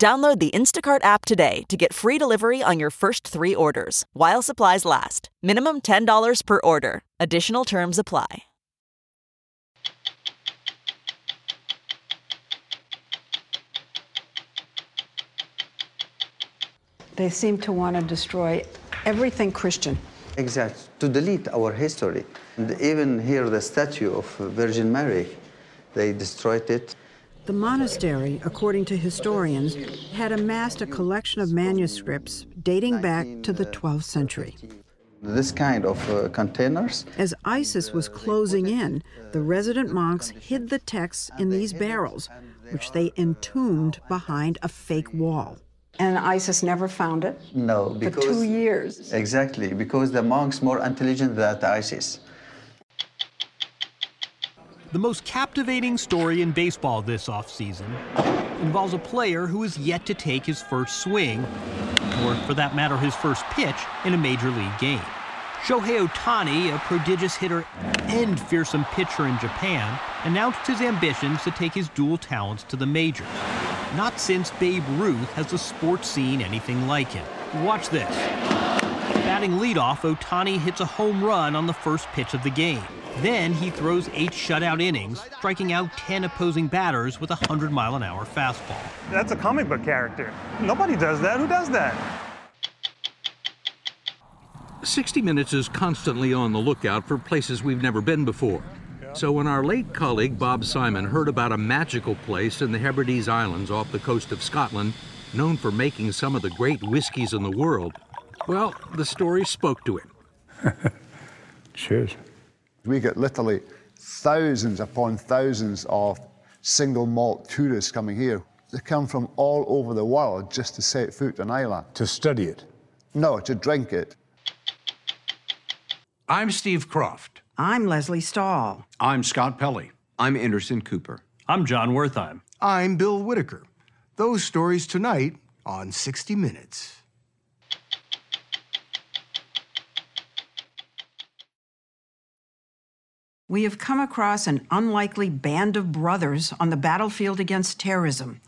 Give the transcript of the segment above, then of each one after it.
Download the Instacart app today to get free delivery on your first three orders, while supplies last. Minimum $10 per order. Additional terms apply. They seem to want to destroy everything Christian. Exactly. To delete our history. And even here, the statue of Virgin Mary, they destroyed it. The monastery, according to historians, had amassed a collection of manuscripts dating back to the 12th century. This kind of containers. As ISIS was closing in, the resident monks hid the texts in these barrels, which they entombed behind a fake wall. And ISIS never found it? No, because... For 2 years. Exactly, because the monks more intelligent than ISIS. The most captivating story in baseball this offseason involves a player who is yet to take his first swing, or for that matter, his first pitch in a major league game. Shohei Ohtani, a prodigious hitter and fearsome pitcher in Japan, announced his ambitions to take his dual talents to the majors. Not since Babe Ruth has the sport seen anything like him. Watch this. Batting leadoff, Ohtani hits a home run on the first pitch of the game. Then he throws 8 shutout innings, striking out 10 opposing batters with a 100-mile-an-hour fastball. That's a comic book character. Nobody does that. Who does that? 60 Minutes is constantly on the lookout for places we've never been before. So when our late colleague Bob Simon heard about a magical place in the Hebrides Islands off the coast of Scotland, known for making some of the great whiskeys in the world, well, the story spoke to him. Cheers. We get literally thousands upon thousands of single malt tourists coming here. They come from all over the world just to set foot on Islay. To study it? No, to drink it. I'm Steve Croft. I'm Leslie Stahl. I'm Scott Pelley. I'm Anderson Cooper. I'm John Wertheim. I'm Bill Whitaker. Those stories tonight on 60 Minutes. We have come across an unlikely band of brothers on the battlefield against terrorism.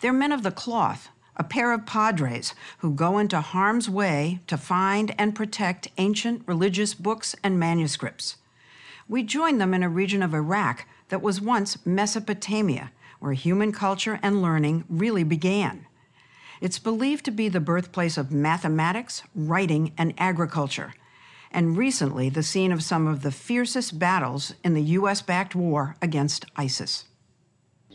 They're men of the cloth, a pair of padres who go into harm's way to find and protect ancient religious books and manuscripts. We join them in a region of Iraq that was once Mesopotamia, where human culture and learning really began. It's believed to be the birthplace of mathematics, writing, and agriculture, and recently the scene of some of the fiercest battles in the U.S.-backed war against ISIS.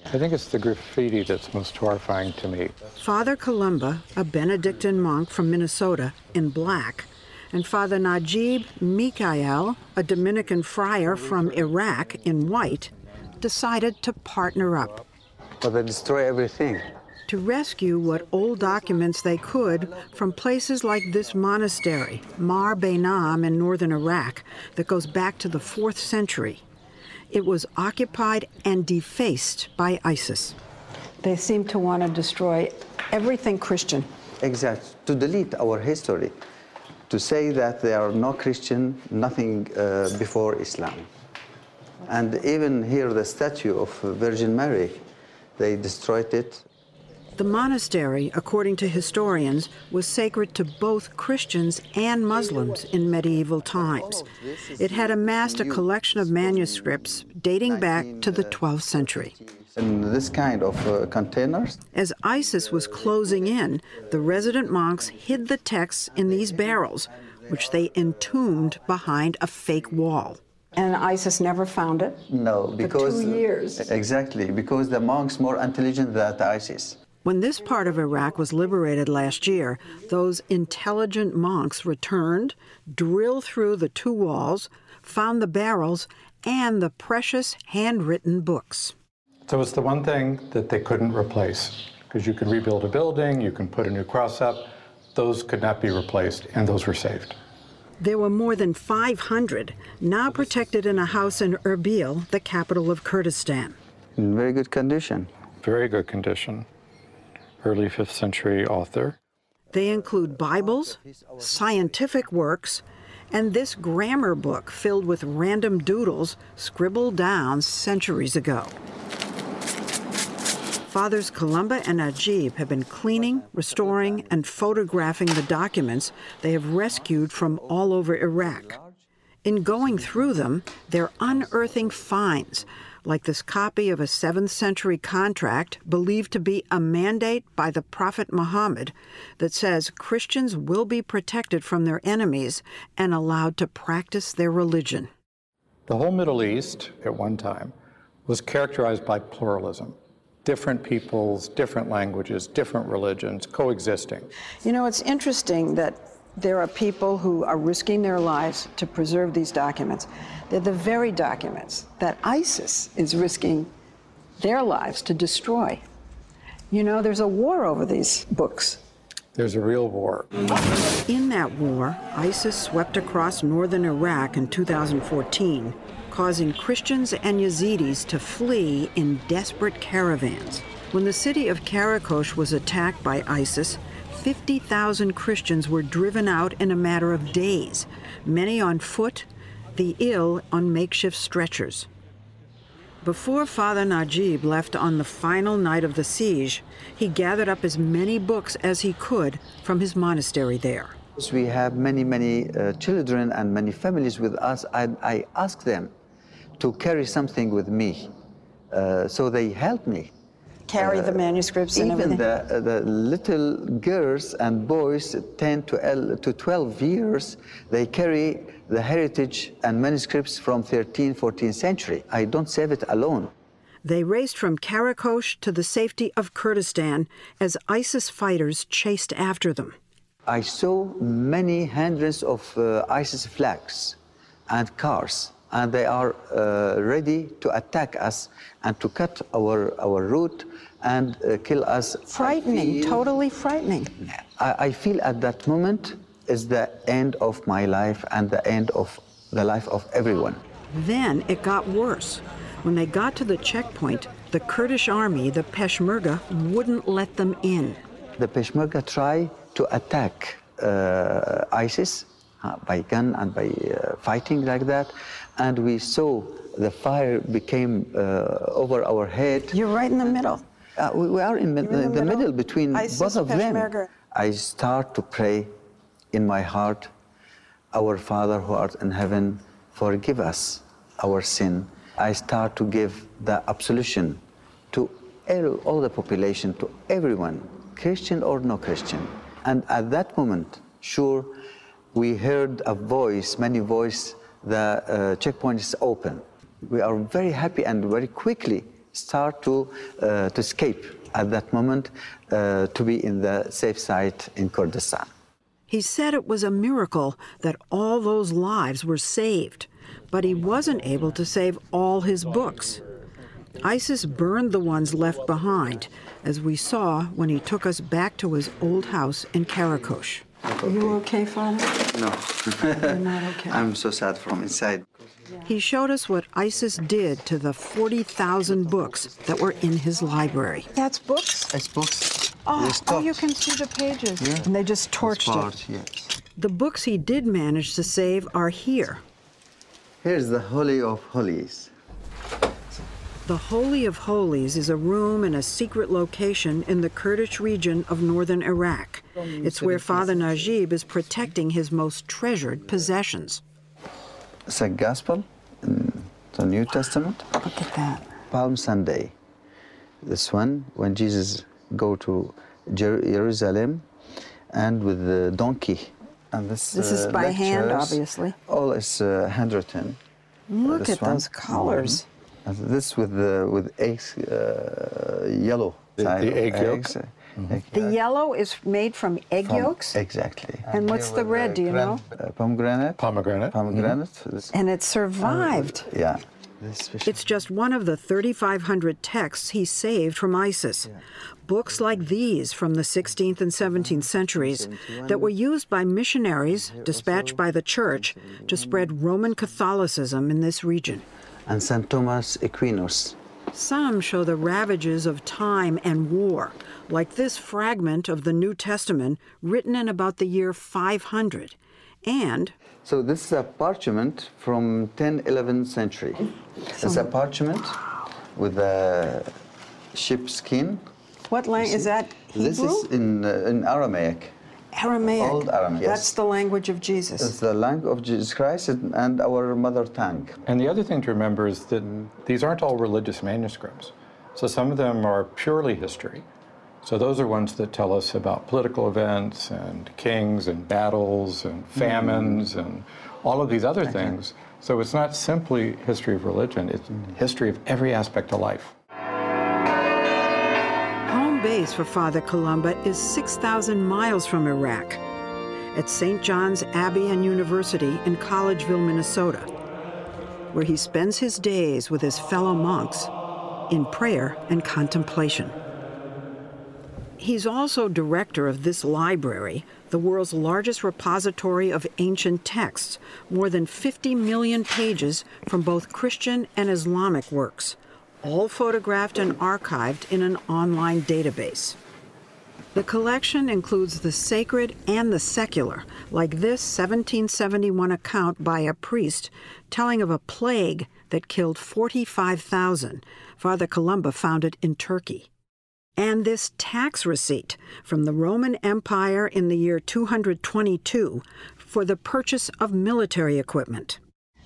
I think it's the graffiti that's most horrifying to me. Father Columba, a Benedictine monk from Minnesota, in black, and Father Najeeb Michaeel, a Dominican friar from Iraq, in white, decided to partner up. But they destroy everything. To rescue what old documents they could from places like this monastery, Mar Bainam in northern Iraq, that goes back to the 4th century. It was occupied and defaced by ISIS. They seem to want to destroy everything Christian. Exactly. To delete our history, to say that there are no Christian, nothing before Islam. And even here, the statue of Virgin Mary, they destroyed it. The monastery, according to historians, was sacred to both Christians and Muslims in medieval times. It had amassed a collection of manuscripts dating back to the 12th century. In this kind of containers. As ISIS was closing in, the resident monks hid the texts in these barrels, which they entombed behind a fake wall. And ISIS never found it? No, because... For 2 years. Exactly, because the monks more intelligent than the ISIS. When this part of Iraq was liberated last year, those intelligent monks returned, drilled through the 2 walls, found the barrels and the precious handwritten books. So it's the one thing that they couldn't replace, because you can rebuild a building, you can put a new cross up. Those could not be replaced, and those were saved. There were more than 500 now protected in a house in Erbil, the capital of Kurdistan. In very good condition. Very good condition. Early 5th century author. They include Bibles, scientific works, and this grammar book filled with random doodles scribbled down centuries ago. Fathers Columba and Najeeb have been cleaning, restoring, and photographing the documents they have rescued from all over Iraq. In going through them, they're unearthing finds, like this copy of a 7th century contract believed to be a mandate by the Prophet Muhammad that says Christians will be protected from their enemies and allowed to practice their religion. The whole Middle East at one time was characterized by pluralism. Different peoples, different languages, different religions coexisting. You know, it's interesting that there are people who are risking their lives to preserve these documents. They're the very documents that ISIS is risking their lives to destroy. You know, there's a war over these books. There's a real war. In that war, ISIS swept across northern Iraq in 2014, causing Christians and Yazidis to flee in desperate caravans. When the city of Karakosh was attacked by ISIS, 50,000 Christians were driven out in a matter of days, many on foot, the ill on makeshift stretchers. Before Father Najeeb left on the final night of the siege, he gathered up as many books as he could from his monastery there. We have many children and many families with us. I ask them to carry something with me, so they help me. Carry the manuscripts and everything? Even the little girls and boys, 10 to 12 years, they carry the heritage and manuscripts from 13th, 14th century. I don't save it alone. They raced from Karakosh to the safety of Kurdistan as ISIS fighters chased after them. I saw many hundreds of ISIS flags and cars, and they are ready to attack us and to cut our route and kill us. Frightening, totally frightening. I feel at that moment is the end of my life and the end of the life of everyone. Then it got worse. When they got to the checkpoint, the Kurdish army, the Peshmerga, wouldn't let them in. The Peshmerga try to attack ISIS by gun and by fighting like that. And we saw the fire became over our head. You're right in the middle. We are in the middle between ISIS, both of Peshmerga. Them. I start to pray in my heart, our Father who art in heaven, forgive us our sin. I start to give the absolution to all the population, to everyone, Christian or no Christian. And at that moment, sure, we heard a voice, many voices, the checkpoint is open. We are very happy and very quickly start to escape at that moment to be in the safe side in Kurdistan. He said it was a miracle that all those lives were saved, but he wasn't able to save all his books. ISIS burned the ones left behind, as we saw when he took us back to his old house in Karakosh. Are you okay, Father? No. You're not okay. I'm so sad from inside. He showed us what ISIS did to the 40,000 books that were in his library. That's books? It's books. Oh, you can see the pages. Yeah. And they just torched it. Yes. The books he did manage to save are here. Here's the Holy of Holies. The Holy of Holies is a room in a secret location in the Kurdish region of northern Iraq. It's where Father Najeeb is protecting his most treasured possessions. It's a gospel in the New Testament. Look at that. Palm Sunday. This one, when Jesus go to Jerusalem and with the donkey. And this is by hand, obviously. All is handwritten. Look at those colors. This with eggs, yellow. The egg yolk? Mm-hmm. The yellow is made from egg yolks? Exactly. And what's the red, do you know? Pomegranate. Pomegranate. Mm-hmm. And it survived. Yeah. It's just one of the 3,500 texts he saved from ISIS. Yeah. Books like these from the 16th and 17th centuries that were used by missionaries dispatched by the church to spread Roman Catholicism in this region. And St. Thomas Aquinas. Some show the ravages of time and war, like this fragment of the New Testament written in about the year 500. And... So this is a parchment from 10th, 11th century. It's a parchment with a sheep skin. What language is that? Hebrew? This is in Aramaic. Aramaic. Old Aramaic. Yes. That's the language of Jesus. It's the language of Jesus Christ and our mother tongue. And the other thing to remember is that these aren't all religious manuscripts. So some of them are purely history. So those are ones that tell us about political events and kings and battles and famines and all of these other things. So it's not simply history of religion, it's history of every aspect of life. Base for Father Columba is 6,000 miles from Iraq, at St. John's Abbey and University in Collegeville, Minnesota, where he spends his days with his fellow monks in prayer and contemplation. He's also director of this library, the world's largest repository of ancient texts, more than 50 million pages from both Christian and Islamic works, all photographed and archived in an online database. The collection includes the sacred and the secular, like this 1771 account by a priest telling of a plague that killed 45,000. Father Columba found it in Turkey. And this tax receipt from the Roman Empire in the year 222 for the purchase of military equipment.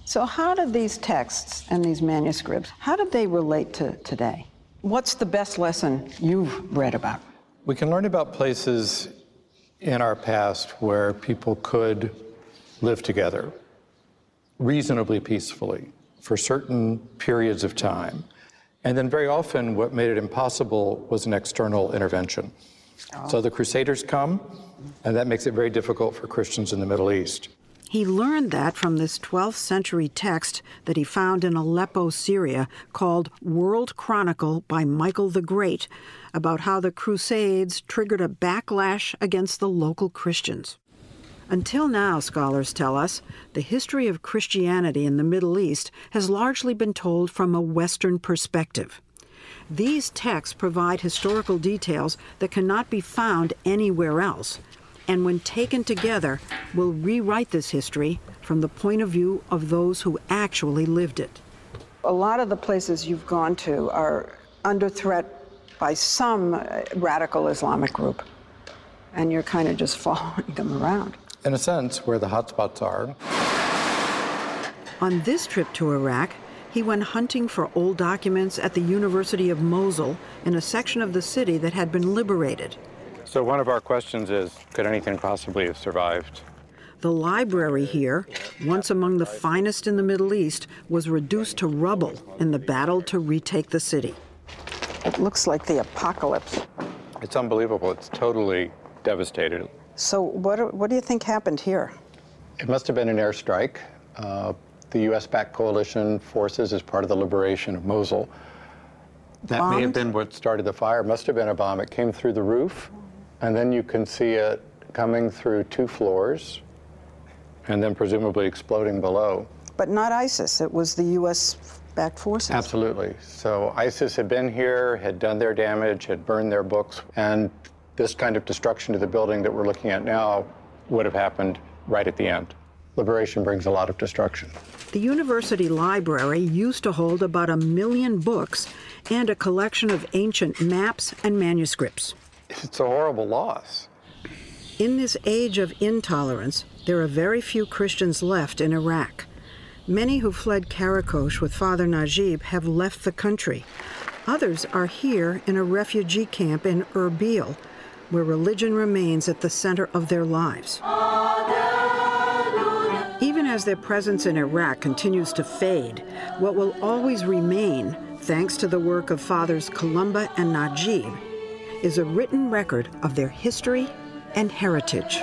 So how do these texts and these manuscripts, how do they relate to today? What's the best lesson you've read about? We can learn about places in our past where people could live together reasonably peacefully for certain periods of time. And then very often what made it impossible was an external intervention. Oh. So the Crusaders come, and that makes it very difficult for Christians in the Middle East. He learned that from this 12th century text that he found in Aleppo, Syria, called World Chronicle by Michael the Great, about how the Crusades triggered a backlash against the local Christians. Until now, scholars tell us, the history of Christianity in the Middle East has largely been told from a Western perspective. These texts provide historical details that cannot be found anywhere else, and when taken together, will rewrite this history from the point of view of those who actually lived it. A lot of the places you've gone to are under threat by some radical Islamic group, and you're kind of just following them around. In a sense, where the hotspots are. On this trip to Iraq, he went hunting for old documents at the University of Mosul in a section of the city that had been liberated. So one of our questions is, could anything possibly have survived? The library here, once among the finest in the Middle East, was reduced to rubble in the battle to retake the city. It looks like the apocalypse. It's unbelievable. It's totally devastated. So what do you think happened here? It must have been an airstrike. The U.S.-backed coalition forces, as part of the liberation of Mosul, that bombed? May have been what started the fire. It must have been a bomb. It came through the roof, and then you can see it coming through two floors, and then presumably exploding below. But not ISIS. It was the U.S.-backed forces. Absolutely. So ISIS had been here, had done their damage, had burned their books, and this kind of destruction to the building that we're looking at now would have happened right at the end. Liberation brings a lot of destruction. The university library used to hold about 1 million books and a collection of ancient maps and manuscripts. It's a horrible loss. In this age of intolerance, there are very few Christians left in Iraq. Many who fled Karakosh with Father Najeeb have left the country. Others are here in a refugee camp in Erbil, where religion remains at the center of their lives. Even as their presence in Iraq continues to fade, what will always remain, thanks to the work of Fathers Columba and Najeeb, is a written record of their history and heritage.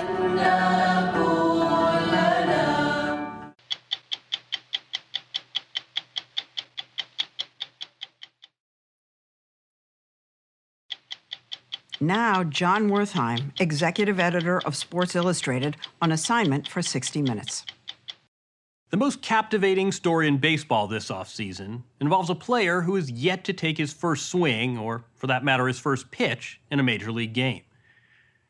Now, John Wertheim, executive editor of Sports Illustrated, on assignment for 60 Minutes. The most captivating story in baseball this offseason involves a player who is yet to take his first swing, or for that matter, his first pitch, in a major league game.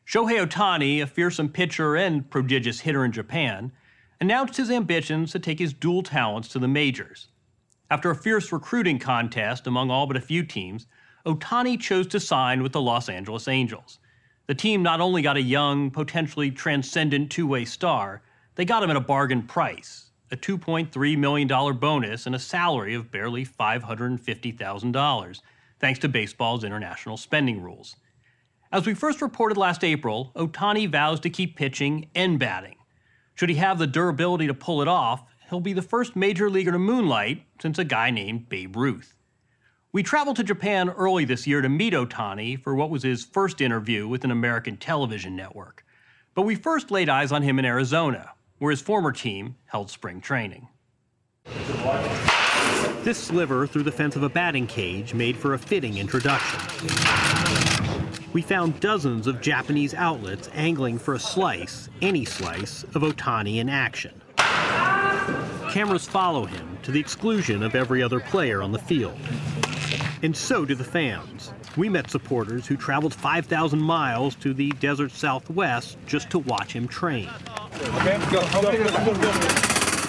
Shohei Ohtani, a fearsome pitcher and prodigious hitter in Japan, announced his ambitions to take his dual talents to the majors. After a fierce recruiting contest among all but a few teams, Ohtani chose to sign with the Los Angeles Angels. The team not only got a young, potentially transcendent two-way star, they got him at a bargain price, a $2.3 million bonus and a salary of barely $550,000, thanks to baseball's international spending rules. As we first reported last April, Ohtani vows to keep pitching and batting. Should he have the durability to pull it off, he'll be the first major leaguer to moonlight since a guy named Babe Ruth. We traveled to Japan early this year to meet Ohtani for what was his first interview with an American television network. But we first laid eyes on him in Arizona, where his former team held spring training. This sliver through the fence of a batting cage made for a fitting introduction. We found dozens of Japanese outlets angling for a slice, any slice, of Ohtani in action. Cameras follow him to the exclusion of every other player on the field. And so do the fans. We met supporters who traveled 5,000 miles to the desert Southwest just to watch him train. Okay, go.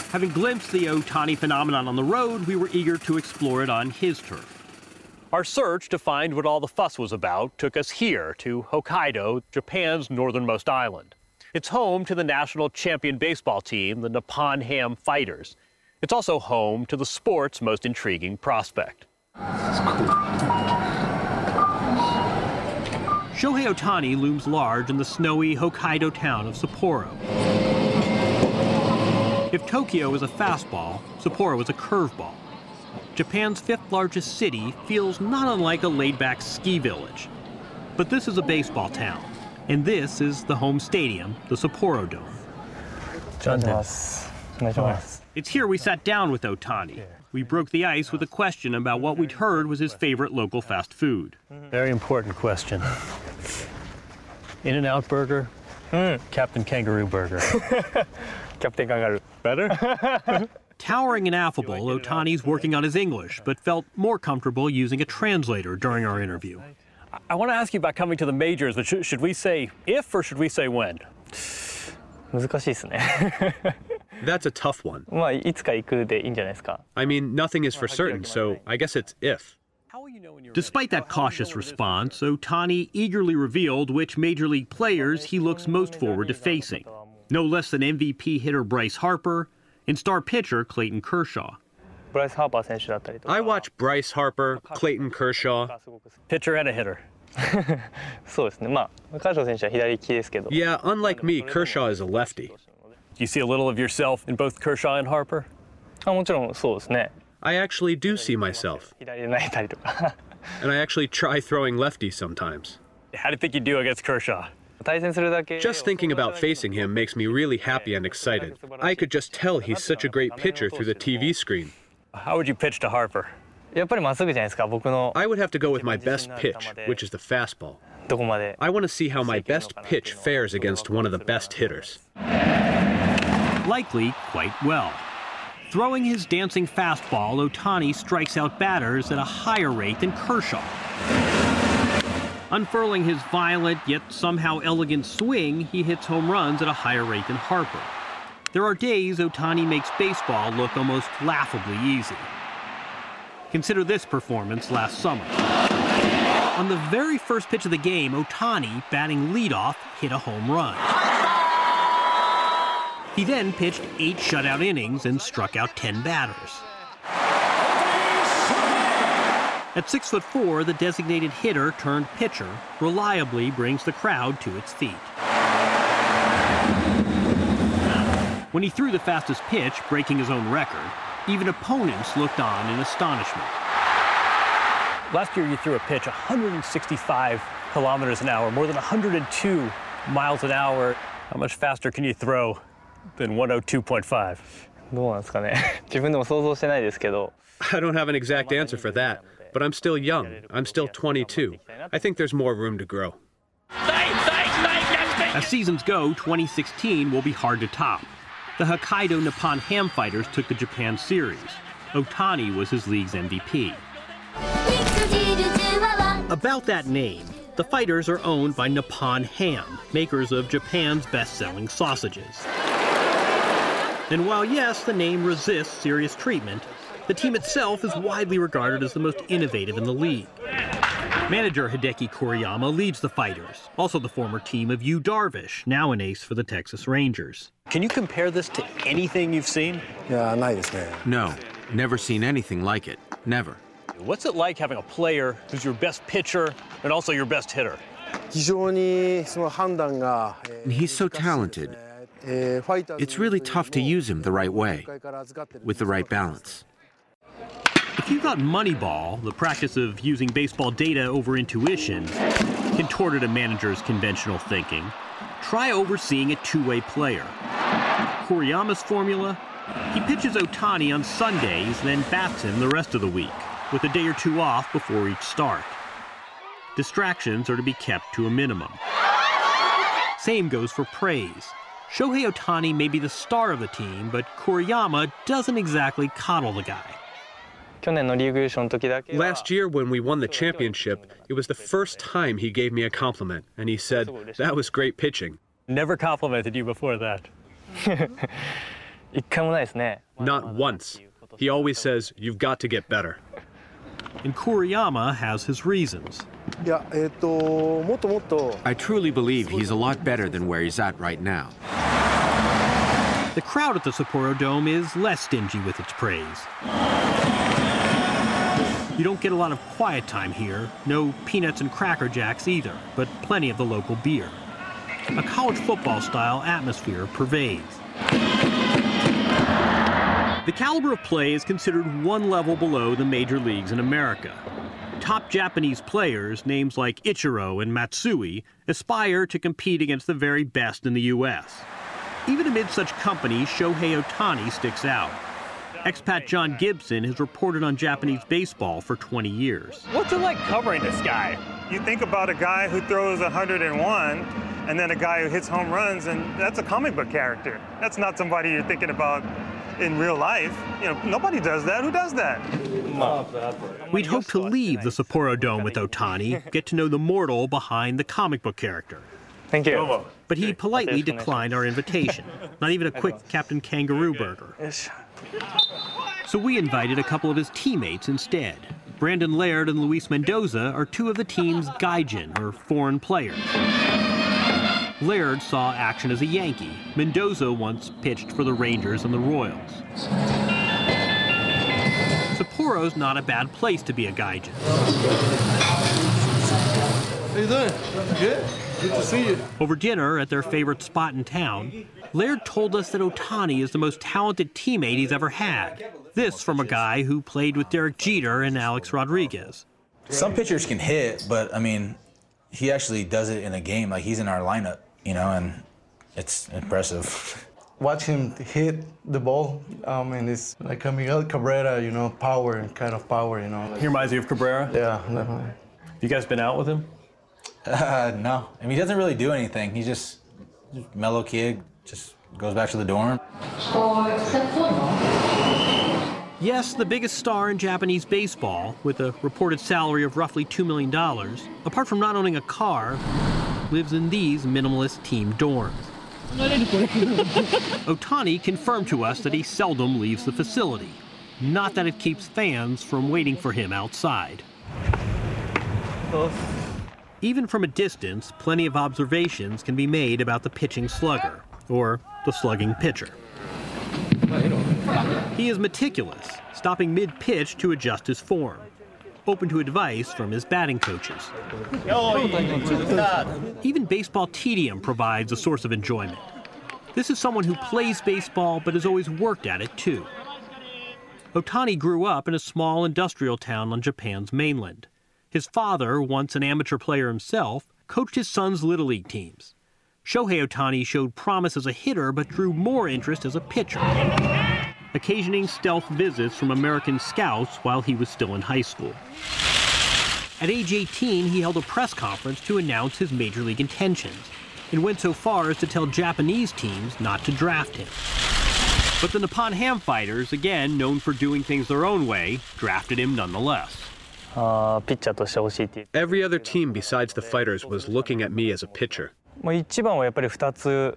Having glimpsed the Ohtani phenomenon on the road, we were eager to explore it on his turf. Our search to find what all the fuss was about took us here to Hokkaido, Japan's northernmost island. It's home to the national champion baseball team, the Nippon Ham Fighters. It's also home to the sport's most intriguing prospect. This is cool. Shohei Ohtani looms large in the snowy Hokkaido town of Sapporo. If Tokyo was a fastball, Sapporo was a curveball. Japan's fifth-largest city feels not unlike a laid-back ski village. But this is a baseball town, and this is the home stadium, the Sapporo Dome. It's here we sat down with Ohtani. We broke the ice with a question about what we'd heard was his favorite local fast food. Very important question. In-N-Out Burger, Captain Kangaroo Burger. Captain Kangaroo. Better? Towering and affable, Ohtani's working on his English, but felt more comfortable using a translator during our interview. I want to ask you about coming to the majors, but should we say if or should we say when? That's a tough one. I mean, nothing is for certain, so I guess it's if. Despite that cautious response, Ohtani eagerly revealed which major league players he looks most forward to facing. No less than MVP hitter Bryce Harper and star pitcher Clayton Kershaw. I watch Bryce Harper, Clayton Kershaw. Pitcher and a hitter. Yeah, unlike me, Kershaw is a lefty. Do you see a little of yourself in both Kershaw and Harper? I actually do see myself. And I actually try throwing lefty sometimes. How do you think you do against Kershaw? Just thinking about facing him makes me really happy and excited. I could just tell he's such a great pitcher through the TV screen. How would you pitch to Harper? I would have to go with my best pitch, which is the fastball. I want to see how my best pitch fares against one of the best hitters. Likely quite well. Throwing his dancing fastball, Ohtani strikes out batters at a higher rate than Kershaw. Unfurling his violent yet somehow elegant swing, he hits home runs at a higher rate than Harper. There are days Ohtani makes baseball look almost laughably easy. Consider this performance last summer. On the very first pitch of the game, Ohtani, batting leadoff, hit a home run. He then pitched 8 shutout innings and struck out 10 batters. At 6'4", the designated hitter turned pitcher reliably brings the crowd to its feet. When he threw the fastest pitch, breaking his own record, even opponents looked on in astonishment. Last year, you threw a pitch 165 kilometers an hour, more than 102 miles an hour. How much faster can you throw than 102.5? I don't have an exact answer for that, but I'm still young. I'm still 22. I think there's more room to grow. As seasons go, 2016 will be hard to top. The Hokkaido Nippon Ham Fighters took the Japan series. Ohtani was his league's MVP. About that name, the Fighters are owned by Nippon Ham, makers of Japan's best-selling sausages. And while, yes, the name resists serious treatment, the team itself is widely regarded as the most innovative in the league. Manager Hideki Kuriyama leads the Fighters, also the former team of Yu Darvish, now an ace for the Texas Rangers. Can you compare this to anything you've seen? No, never seen anything like it. Never. What's it like having a player who's your best pitcher and also your best hitter? He's so talented. It's really tough to use him the right way, with the right balance. If you've got Moneyball, the practice of using baseball data over intuition, contorted a manager's conventional thinking, try overseeing a two-way player. Kuriyama's formula? He pitches Ohtani on Sundays, then bats him the rest of the week, with a day or two off before each start. Distractions are to be kept to a minimum. Same goes for praise. Shohei Ohtani may be the star of the team, but Kuriyama doesn't exactly coddle the guy. Last year when we won the championship, it was the first time he gave me a compliment, and he said, "That was great pitching." Never complimented you before that. Not once. He always says, "You've got to get better." And Kuriyama has his reasons. I truly believe he's a lot better than where he's at right now. The crowd at the Sapporo Dome is less stingy with its praise. You don't get a lot of quiet time here, no peanuts and Cracker Jacks either, but plenty of the local beer. A college football-style atmosphere pervades. The caliber of play is considered one level below the major leagues in America. Top Japanese players, names like Ichiro and Matsui, aspire to compete against the very best in the U.S. Even amid such company, Shohei Ohtani sticks out. Expat John Gibson has reported on Japanese baseball for 20 years. What's it like covering this guy? You think about a guy who throws 101 and then a guy who hits home runs, and that's a comic book character. That's not somebody you're thinking about in real life. You know, nobody does that. Who does that? We'd hoped to leave the Sapporo Dome with Ohtani, get to know the mortal behind the comic book character. Thank you. But he politely declined our invitation. Not even a quick Captain Kangaroo burger. So we invited a couple of his teammates instead. Brandon Laird and Luis Mendoza are two of the team's gaijin, or foreign players. Laird saw action as a Yankee. Mendoza once pitched for the Rangers and the Royals. Sapporo's not a bad place to be a gaijin. How you doing? Good? Good to see you. Over dinner at their favorite spot in town, Laird told us that Ohtani is the most talented teammate he's ever had. This from a guy who played with Derek Jeter and Alex Rodriguez. Some pitchers can hit, but, I mean, he actually does it in a game. Like, he's in our lineup, you know, and it's impressive. Watch him hit the ball, and it's like Miguel Cabrera, you know, power, kind of power, you know. Like, he reminds you of Cabrera? Yeah, definitely. You guys been out with him? No. I mean, he doesn't really do anything. He's just mellow kid, just goes back to the dorm. Yes, the biggest star in Japanese baseball, with a reported salary of roughly $2 million, apart from not owning a car, lives in these minimalist team dorms. Ohtani confirmed to us that he seldom leaves the facility. Not that it keeps fans from waiting for him outside. Even from a distance, plenty of observations can be made about the pitching slugger, or the slugging pitcher. He is meticulous, stopping mid-pitch to adjust his form, open to advice from his batting coaches. Even baseball tedium provides a source of enjoyment. This is someone who plays baseball but has always worked at it too. Ohtani grew up in a small industrial town on Japan's mainland. His father, once an amateur player himself, coached his son's Little League teams. Shohei Ohtani showed promise as a hitter but drew more interest as a pitcher, occasioning stealth visits from American scouts while he was still in high school. At age 18, he held a press conference to announce his major league intentions and went so far as to tell Japanese teams not to draft him. But the Nippon Ham Fighters, again known for doing things their own way, drafted him nonetheless. Every other team besides the Fighters was looking at me as a pitcher. But the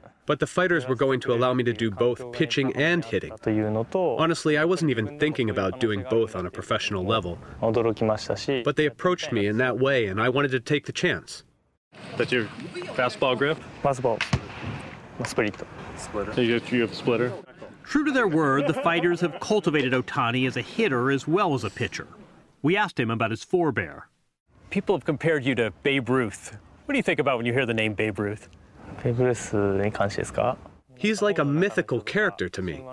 Fighters were going to allow me to do both pitching and hitting. Honestly, I wasn't even thinking about doing both on a professional level. But they approached me in that way, and I wanted to take the chance. That's your fastball grip? Fastball. Splitter. So you have a splitter? True to their word, the Fighters have cultivated Ohtani as a hitter as well as a pitcher. We asked him about his forebear. People have compared you to Babe Ruth. What do you think about when you hear the name Babe Ruth? He's like a mythical character to me,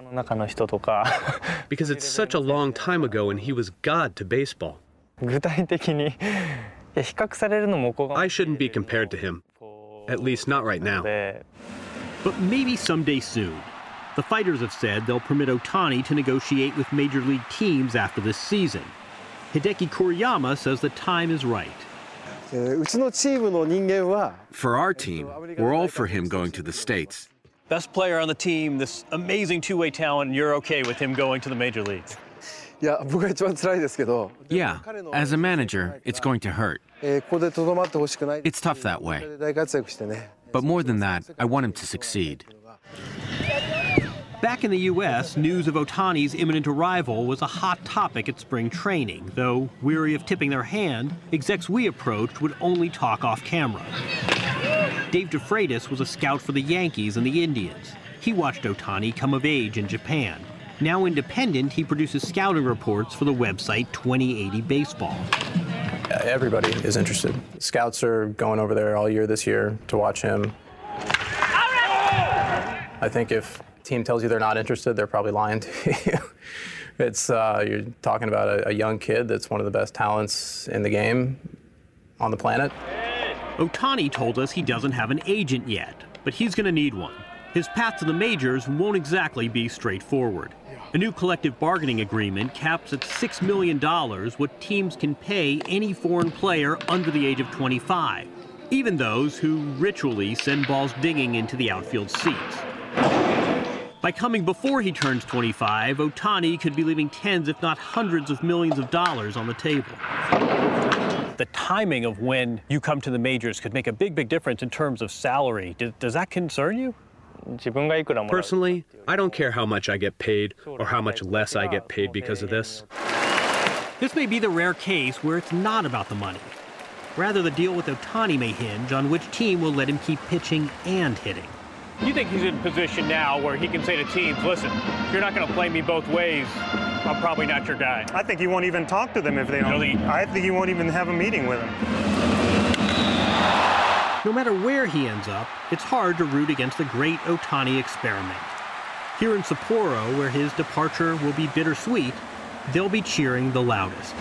because it's such a long time ago and he was God to baseball. I shouldn't be compared to him, at least not right now. But maybe someday soon. The Fighters have said they'll permit Ohtani to negotiate with major league teams after this season. Hideki Kuriyama says the time is right. For our team, we're all for him going to the States. Best player on the team, this amazing two-way talent, and you're okay with him going to the major leagues? Yeah, as a manager, it's going to hurt. It's tough that way. But more than that, I want him to succeed. Back in the U.S., news of Ohtani's imminent arrival was a hot topic at spring training, though, weary of tipping their hand, execs we approached would only talk off camera. Dave DeFreitas was a scout for the Yankees and the Indians. He watched Ohtani come of age in Japan. Now independent, he produces scouting reports for the website 2080 Baseball. Everybody is interested. Scouts are going over there all year this year to watch him. I think if team tells you they're not interested, they're probably lying to you. It's you're talking about a young kid that's one of the best talents in the game on the planet. Ohtani told us he doesn't have an agent yet, but he's going to need one. His path to the majors won't exactly be straightforward. A new collective bargaining agreement caps at $6 million what teams can pay any foreign player under the age of 25, even those who ritually send balls dinging into the outfield seats. By coming before he turns 25, Ohtani could be leaving tens, if not hundreds of millions of dollars on the table. The timing of when you come to the majors could make a big, big difference in terms of salary. Does that concern you? Personally, I don't care how much I get paid or how much less I get paid because of this. This may be the rare case where it's not about the money. Rather, the deal with Ohtani may hinge on which team will let him keep pitching and hitting. You think he's in a position now where he can say to teams, listen, if you're not going to play me both ways, I'm probably not your guy. I think he won't even talk to them if they don't. Really? I think he won't even have a meeting with them. No matter where he ends up, it's hard to root against the great Ohtani experiment. Here in Sapporo, where his departure will be bittersweet, they'll be cheering the loudest.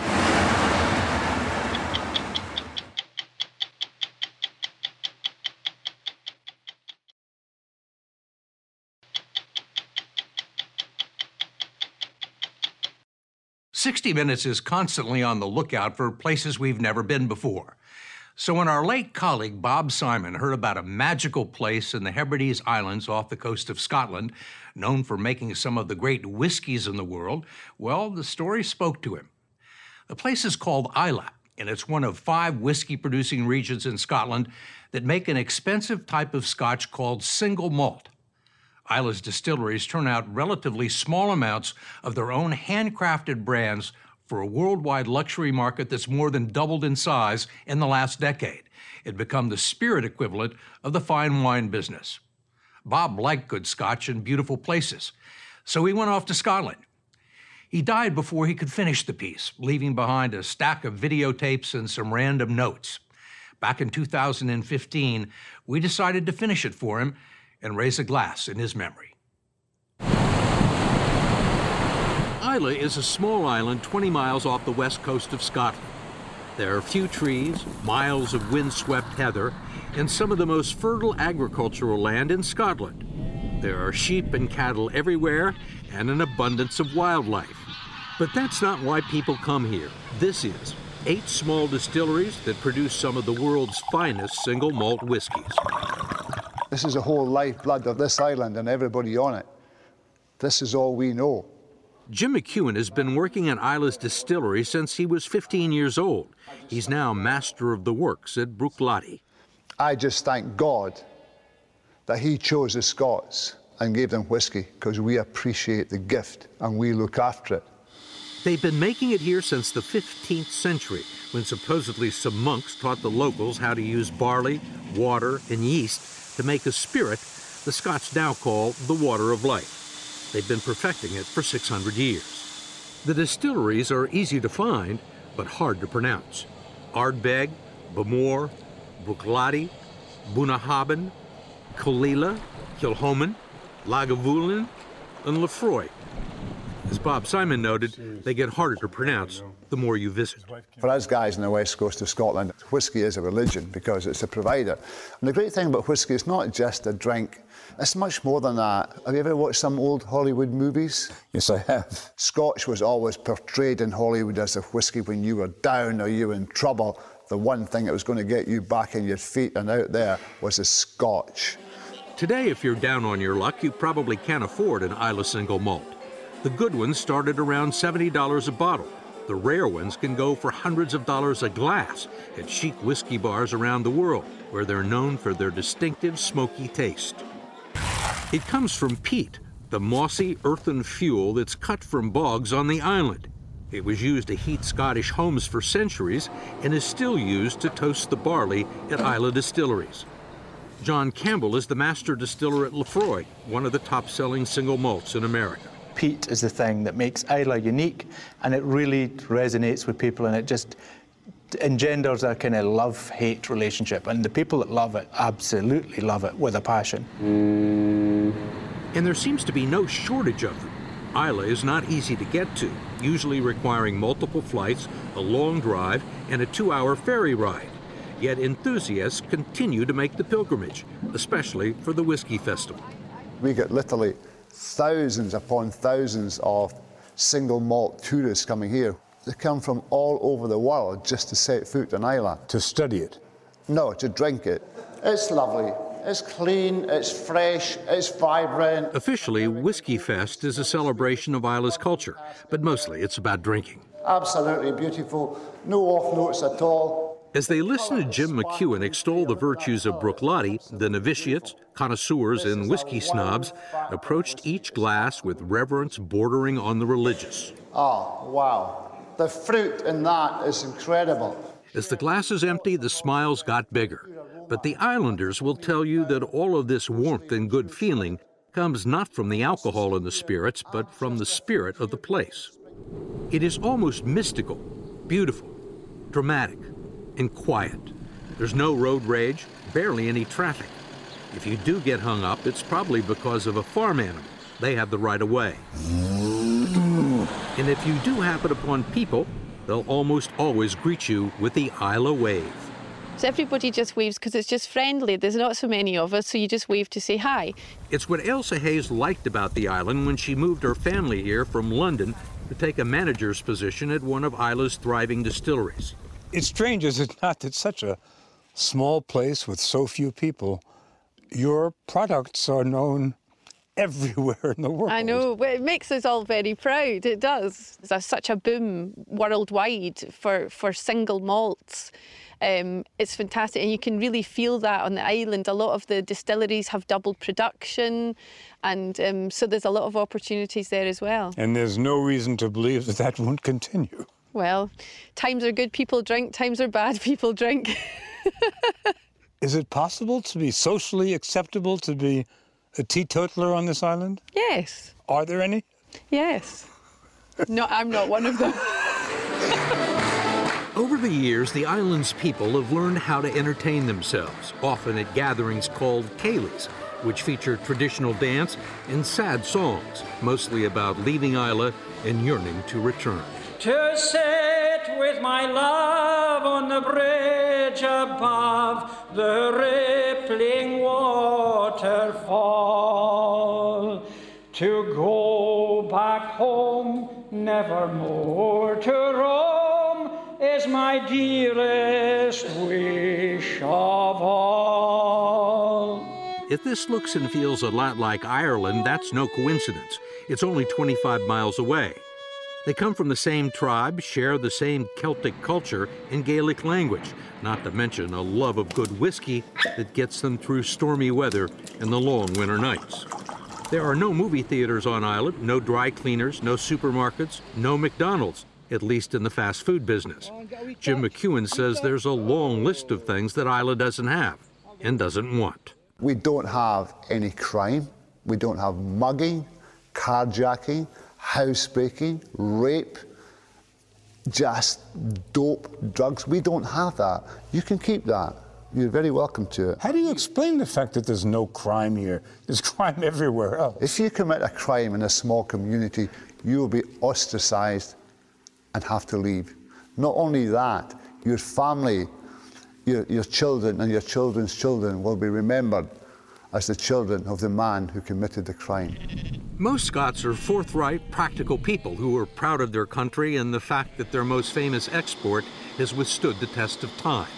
60 Minutes is constantly on the lookout for places we've never been before. So when our late colleague Bob Simon heard about a magical place in the Hebrides Islands off the coast of Scotland, known for making some of the great whiskies in the world, well, the story spoke to him. The place is called Islay, and it's one of 5 whiskey-producing regions in Scotland that make an expensive type of scotch called single malt. Islay's distilleries turn out relatively small amounts of their own handcrafted brands for a worldwide luxury market that's more than doubled in size in the last decade. It become the spirit equivalent of the fine wine business. Bob liked good scotch and beautiful places, so he went off to Scotland. He died before he could finish the piece, leaving behind a stack of videotapes and some random notes. Back in 2015, we decided to finish it for him and raise a glass in his memory. Islay is a small island 20 miles off the west coast of Scotland. There are few trees, miles of windswept heather, and some of the most fertile agricultural land in Scotland. There are sheep and cattle everywhere and an abundance of wildlife. But that's not why people come here. This is 8 small distilleries that produce some of the world's finest single malt whiskies. This is the whole lifeblood of this island and everybody on it. This is all we know. Jim McEwen has been working at Islay's distillery since he was 15 years old. He's now master of the works at Bruichladdich. I just thank God that he chose the Scots and gave them whiskey, because we appreciate the gift and we look after it. They've been making it here since the 15th century, when supposedly some monks taught the locals how to use barley, water, and yeast to make a spirit the Scots now call the water of life. They've been perfecting it for 600 years. The distilleries are easy to find, but hard to pronounce. Ardbeg, Bamor, Bruichladdich, Bunahabin, Caol Ila, Kilhoman, Lagavulin, and Laphroaig. As Bob Simon noted, they get harder to pronounce the more you visit. For us guys in the west coast of Scotland, whiskey is a religion because it's a provider. And the great thing about whiskey, it's not just a drink. It's much more than that. Have you ever watched some old Hollywood movies? Yes, I have. Scotch was always portrayed in Hollywood as a whiskey when you were down or you were in trouble. The one thing that was going to get you back on your feet and out there was a scotch. Today, if you're down on your luck, you probably can't afford an Islay single malt. The good ones started around $70 a bottle. The rare ones can go for hundreds of dollars a glass at chic whiskey bars around the world, where they're known for their distinctive smoky taste. It comes from peat, the mossy earthen fuel that's cut from bogs on the island. It was used to heat Scottish homes for centuries and is still used to toast the barley at Islay distilleries. John Campbell is the master distiller at Laphroaig, one of the top-selling single malts in America. Peat is the thing that makes Islay unique, and it really resonates with people, and it just engenders a kind of love-hate relationship, and the people that love it absolutely love it with a passion. And there seems to be no shortage of them. Islay is not easy to get to, usually requiring multiple flights, a long drive, and a 2-hour ferry ride. Yet enthusiasts continue to make the pilgrimage, especially for the Whiskey Festival. We get literally thousands upon thousands of single malt tourists coming here. They come from all over the world just to set foot in Islay. To study it? No, to drink it. It's lovely. It's clean, it's fresh, it's vibrant. Officially, Whiskey Fest is a celebration of Islay's culture, but mostly it's about drinking. Absolutely beautiful, no off notes at all. As they listen to Jim McEwen extol the virtues of Bruichladdich, the novitiates, connoisseurs, and whiskey snobs approached each glass with reverence bordering on the religious. Oh, wow. The fruit in that is incredible. As the glasses empty, the smiles got bigger. But the islanders will tell you that all of this warmth and good feeling comes not from the alcohol and the spirits, but from the spirit of the place. It is almost mystical, beautiful, dramatic, and quiet. There's no road rage, barely any traffic. If you do get hung up, it's probably because of a farm animal. They have the right of way. And if you do happen upon people, they'll almost always greet you with the Islay wave. So everybody just waves because it's just friendly. There's not so many of us, so you just wave to say hi. It's what Elsa Hayes liked about the island when she moved her family here from London to take a manager's position at one of Ila's thriving distilleries. It's strange, is it not, that such a small place with so few people, your products are known everywhere in the world. I know, it makes us all very proud, it does. There's such a boom worldwide for single malts. It's fantastic, and you can really feel that on the island. A lot of the distilleries have doubled production, and so there's a lot of opportunities there as well. And there's no reason to believe that that won't continue. Well, times are good, people drink. Times are bad, people drink. Is it possible to be socially acceptable to be a teetotaler on this island? Yes. Are there any? Yes. No, I'm not one of them. Over the years, the island's people have learned how to entertain themselves, often at gatherings called Caelis, which feature traditional dance and sad songs, mostly about leaving Isla and yearning to return. To sit with my love on the bridge above the rippling waterfall, to go back home, nevermore to roam, is my dearest wish of all. If this looks and feels a lot like Ireland, that's no coincidence. It's only 25 miles away. They come from the same tribe, share the same Celtic culture and Gaelic language, not to mention a love of good whiskey that gets them through stormy weather and the long winter nights. There are no movie theaters on Islay, no dry cleaners, no supermarkets, no McDonald's, at least in the fast food business. Jim McEwen says there's a long list of things that Islay doesn't have and doesn't want. We don't have any crime. We don't have mugging, carjacking, housebreaking, rape, just dope, drugs. We don't have that. You can keep that. You're very welcome to it. How do you explain the fact that there's no crime here? There's crime everywhere else. If you commit a crime in a small community, you'll be ostracized and have to leave. Not only that, your family, your children and your children's children will be remembered as the children of the man who committed the crime. Most Scots are forthright, practical people who are proud of their country and the fact that their most famous export has withstood the test of time.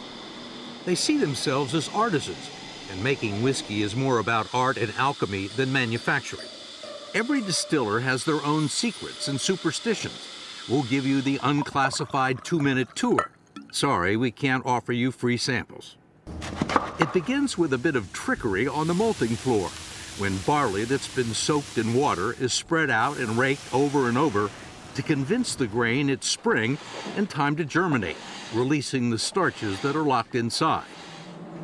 They see themselves as artisans, and making whiskey is more about art and alchemy than manufacturing. Every distiller has their own secrets and superstitions. We'll give you the unclassified 2-minute tour. Sorry, we can't offer you free samples. It begins with a bit of trickery on the malting floor, when barley that's been soaked in water is spread out and raked over and over to convince the grain it's spring and time to germinate, releasing the starches that are locked inside.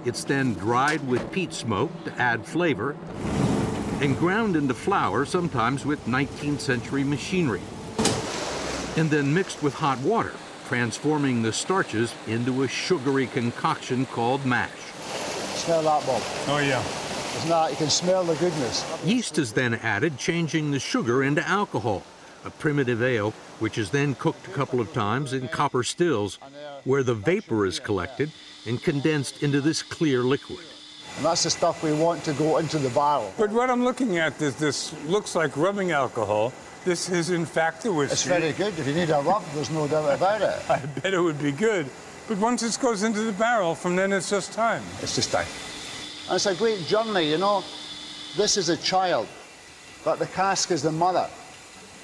It's then dried with peat smoke to add flavor and ground into flour, sometimes with 19th century machinery, and then mixed with hot water, transforming the starches into a sugary concoction called mash. Smell that, Bob? Oh, yeah. It's not, you can smell the goodness. Yeast is then added, changing the sugar into alcohol, a primitive ale, which is then cooked a couple of times in copper stills, where the vapor is collected and condensed into this clear liquid. And that's the stuff we want to go into the barrel. But what I'm looking at is this looks like rubbing alcohol. This is, in fact, a whiskey. It's very good. If you need a rub, there's no doubt about it. I bet it would be good. But once it goes into the barrel, from then it's just time. It's just time. And it's a great journey, you know. This is a child, but the cask is the mother.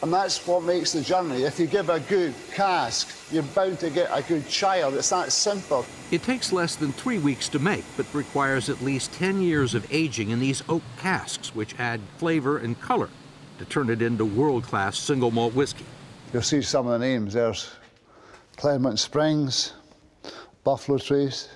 And that's what makes the journey. If you give a good cask, you're bound to get a good child. It's that simple. It takes less than 3 weeks to make, but requires at least 10 years of aging in these oak casks, which add flavor and color to turn it into world-class single malt whiskey. You'll see some of the names. There's Claremont Springs, Buffalo Trace,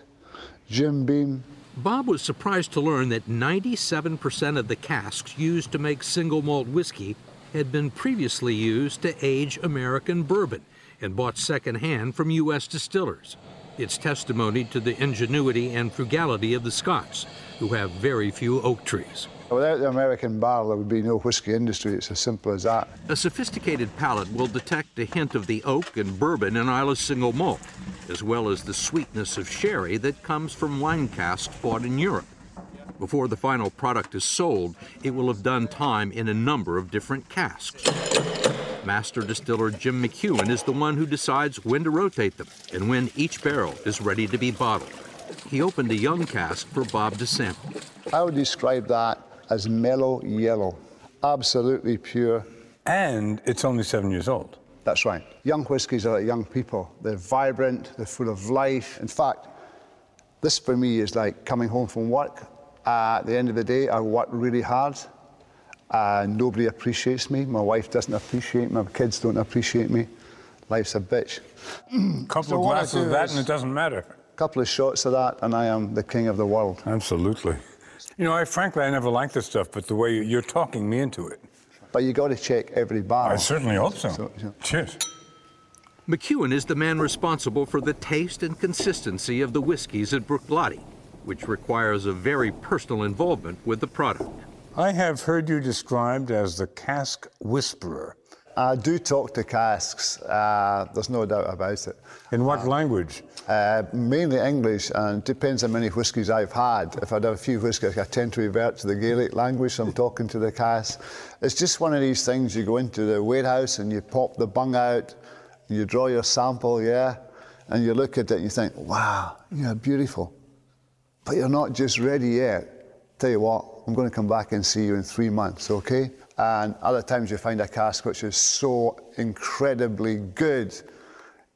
Jim Beam. Bob was surprised to learn that 97% of the casks used to make single malt whiskey had been previously used to age American bourbon and bought secondhand from U.S. distillers. It's testimony to the ingenuity and frugality of the Scots, who have very few oak trees. Without the American barrel, there would be no whiskey industry. It's as simple as that. A sophisticated palate will detect a hint of the oak and bourbon in Isla's single malt, as well as the sweetness of sherry that comes from wine casks bought in Europe. Before the final product is sold, it will have done time in a number of different casks. Master distiller Jim McEwen is the one who decides when to rotate them and when each barrel is ready to be bottled. He opened a young cask for Bob to sample. I would describe that as mellow yellow, absolutely pure. And it's only 7 years old. That's right. Young whiskies are like young people. They're vibrant, they're full of life. In fact, this for me is like coming home from work. At the end of the day, I work really hard. Nobody appreciates me. My wife doesn't appreciate me. My kids don't appreciate me. Life's a bitch. Couple of glasses of that and it doesn't matter. A couple of shots of that and I am the king of the world. Absolutely. You know, I frankly never liked this stuff, but the way you're talking me into it. But you got to check every barrel. I certainly hope so. Yeah. Cheers. McEwen is the man responsible for the taste and consistency of the whiskies at Bruichladdich, which requires a very personal involvement with the product. I have heard you described as the cask whisperer. I do talk to casks, there's no doubt about it. In what language? Mainly English, and depends how many whiskies I've had. If I'd had a few whiskies, I tend to revert to the Gaelic language, so I'm talking to the cask. It's just one of these things, you go into the warehouse and you pop the bung out, you draw your sample, yeah, and you look at it and you think, wow, you're beautiful. But you're not just ready yet. Tell you what, I'm going to come back and see you in 3 months, okay? And other times you find a cask which is so incredibly good,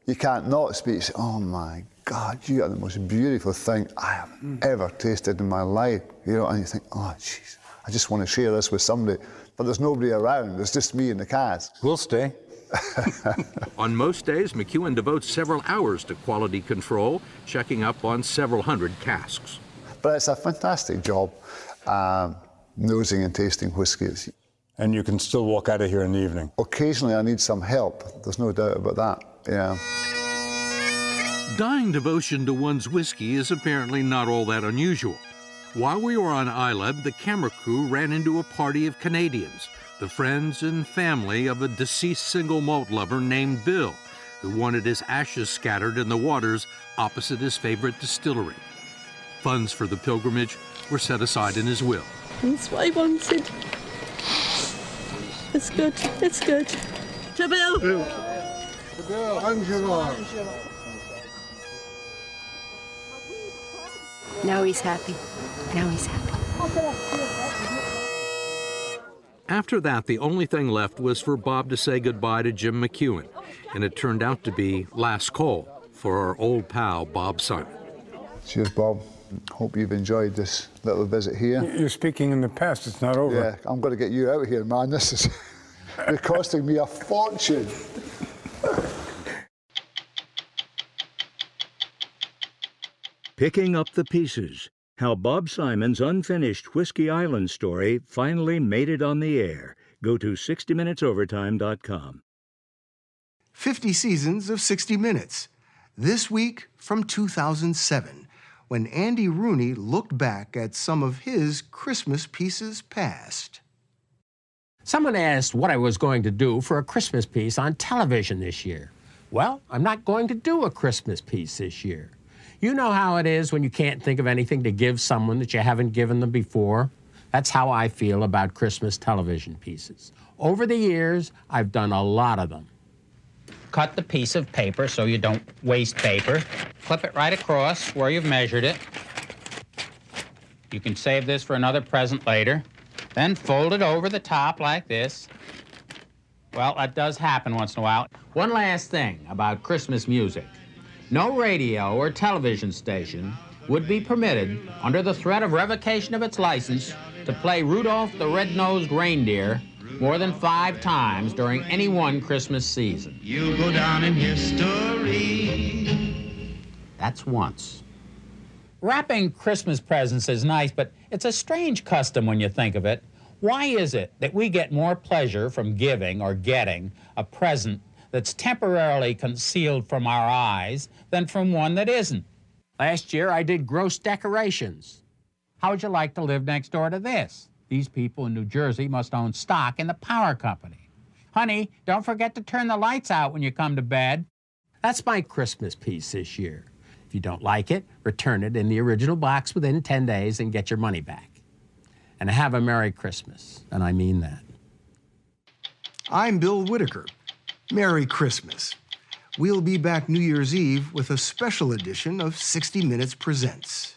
you can't not speak. You say, oh my God, you are the most beautiful thing I have ever tasted in my life. You know, and you think, oh jeez, I just want to share this with somebody. But there's nobody around, it's just me and the cask. We'll stay. On most days, McEwen devotes several hours to quality control, checking up on several hundred casks. But it's a fantastic job, nosing and tasting whiskies. And you can still walk out of here in the evening? Occasionally I need some help, there's no doubt about that, yeah. Dying devotion to one's whiskey is apparently not all that unusual. While we were on Isla, the camera crew ran into a party of Canadians, the friends and family of a deceased single malt lover named Bill, who wanted his ashes scattered in the waters opposite his favorite distillery. Funds for the pilgrimage were set aside in his will. That's what I wanted. It's good, it's good. To Bill! To Bill, Angela! Now he's happy. Now he's happy. After that, the only thing left was for Bob to say goodbye to Jim McEwen, and it turned out to be last call for our old pal, Bob Simon. Cheers, Bob. Hope you've enjoyed this little visit here. You're speaking in the past, it's not over. Yeah, I'm going to get you out of here, man. This is... You're costing me a fortune. Picking up the pieces. How Bob Simon's unfinished Whiskey Island story finally made it on the air. Go to 60minutesovertime.com. 50 seasons of 60 Minutes. This week from 2007. When Andy Rooney looked back at some of his Christmas pieces past. Someone asked what I was going to do for a Christmas piece on television this year. Well, I'm not going to do a Christmas piece this year. You know how it is when you can't think of anything to give someone that you haven't given them before? That's how I feel about Christmas television pieces. Over the years, I've done a lot of them. Cut the piece of paper so you don't waste paper. Clip it right across where you've measured it. You can save this for another present later. Then fold it over the top like this. Well, that does happen once in a while. One last thing about Christmas music. No radio or television station would be permitted, under the threat of revocation of its license, to play Rudolph the Red-Nosed Reindeer more than 5 times during any one Christmas season. You go down in history. That's once. Wrapping Christmas presents is nice, but it's a strange custom when you think of it. Why is it that we get more pleasure from giving or getting a present that's temporarily concealed from our eyes than from one that isn't? Last year, I did gross decorations. How would you like to live next door to this? These people in New Jersey must own stock in the power company. Honey, don't forget to turn the lights out when you come to bed. That's my Christmas piece this year. If you don't like it, return it in the original box within 10 days and get your money back. And have a Merry Christmas, and I mean that. I'm Bill Whitaker. Merry Christmas. We'll be back New Year's Eve with a special edition of 60 Minutes Presents.